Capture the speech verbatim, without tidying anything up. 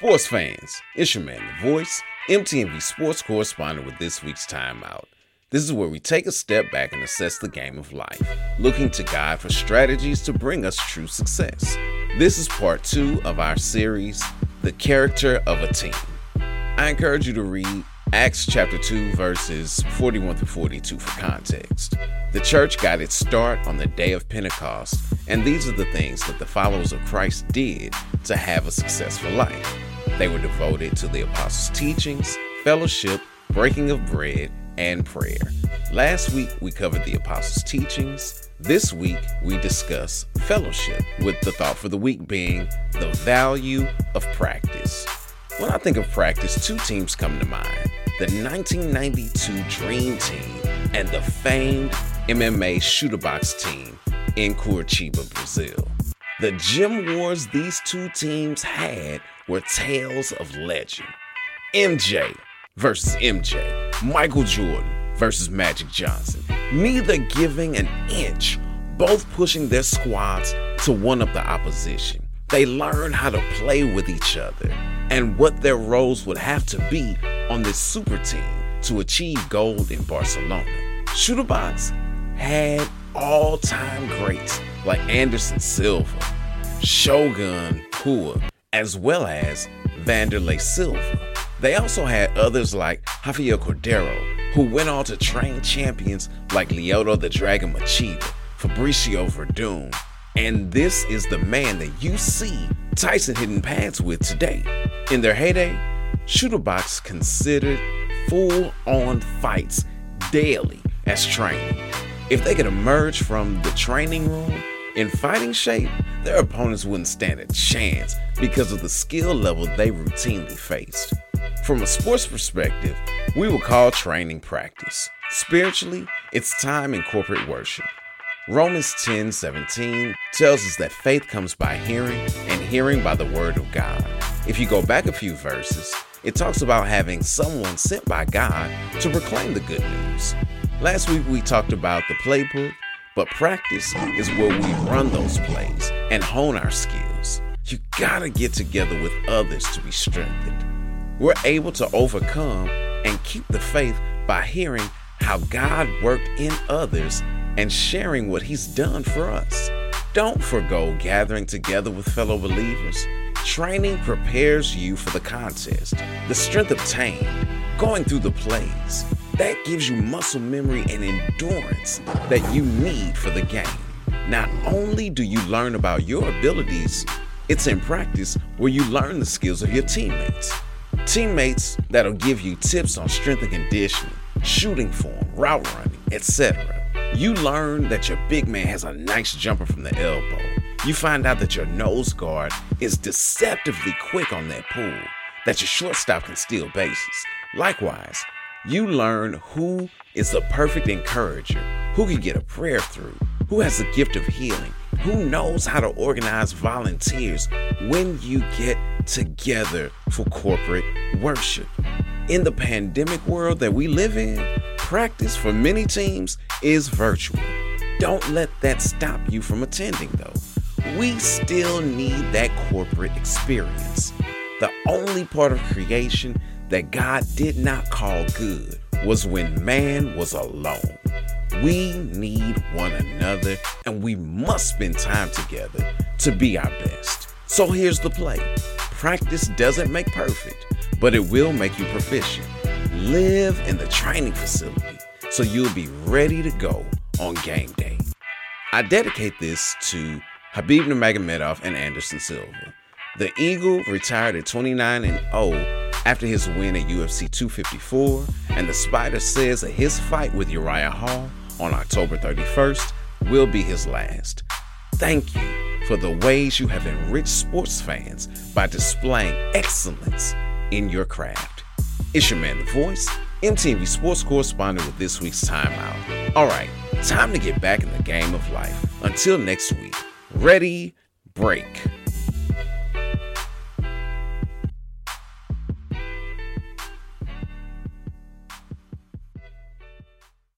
Sports fans, it's your man, The Voice, M T N V sports correspondent with this week's timeout. This is where we take a step back and assess the game of life, looking to God for strategies to bring us true success. This is part two of our series, The Character of a Team. I encourage you to read Acts chapter two, verses forty-one through forty-two for context. The church got its start on the day of Pentecost, and these are the things that the followers of Christ did to have a successful life. They were devoted to the apostles' teachings, fellowship, breaking of bread, and prayer. Last week, we covered the apostles' teachings. This week, we discuss fellowship, with the thought for the week being the value of practice. When I think of practice, two teams come to mind. The nineteen ninety-two Dream Team and the famed M M A Chute Boxe team in Curitiba, Brazil. The gym wars these two teams had were tales of legend. M J versus M J, Michael Jordan versus Magic Johnson. Neither giving an inch, both pushing their squads to one up the opposition. They learned how to play with each other and what their roles would have to be on this super team to achieve gold in Barcelona. Chute Boxe had all-time greats like Anderson Silva, Shogun Rua, as well as Wanderlei Silva. They also had others like Rafael Cordero, who went on to train champions like Lyoto the Dragon Machida, Fabricio Verdun, and this is the man that you see Tyson hitting pads with today. In their heyday, Chute Boxe considered full-on fights daily as training. If they could emerge from the training room in fighting shape, their opponents wouldn't stand a chance because of the skill level they routinely faced. From a sports perspective, we would call training practice. Spiritually, it's time in corporate worship. Romans ten seventeen tells us that faith comes by hearing, and hearing by the word of God. If you go back a few verses, it talks about having someone sent by God to proclaim the good news. Last week we talked about the playbook, but practice is where we run those plays and hone our skills. You gotta get together with others to be strengthened. We're able to overcome and keep the faith by hearing how God worked in others and sharing what He's done for us. Don't forgo gathering together with fellow believers. Training prepares you for the contest, the strength obtained, going through the plays. That gives you muscle memory and endurance that you need for the game. Not only do you learn about your abilities, it's in practice where you learn the skills of your teammates. Teammates that'll give you tips on strength and conditioning, shooting form, route running, et cetera. You learn that your big man has a nice jumper from the elbow. You find out that your nose guard is deceptively quick on that pull, that your shortstop can steal bases. Likewise, you learn who is the perfect encourager, who can get a prayer through, who has the gift of healing, who knows how to organize volunteers when you get together for corporate worship. In the pandemic world that we live in, practice for many teams is virtual. Don't let that stop you from attending, though. We still need that corporate experience. The only part of creation that God did not call good was when man was alone. We need one another, and we must spend time together to be our best. So here's the play. Practice doesn't make perfect, but it will make you proficient. Live in the training facility so you'll be ready to go on game day. I dedicate this to Habib Nurmagomedov and Anderson Silva. The Eagle retired at twenty-nine and oh after his win at U F C two fifty-four, and the Spider says that his fight with Uriah Hall on October thirty-first will be his last. Thank you for the ways you have enriched sports fans by displaying excellence in your craft. It's your man, The Voice, M T N V sports correspondent with this week's timeout. All right, time to get back in the game of life. Until next week, ready, break.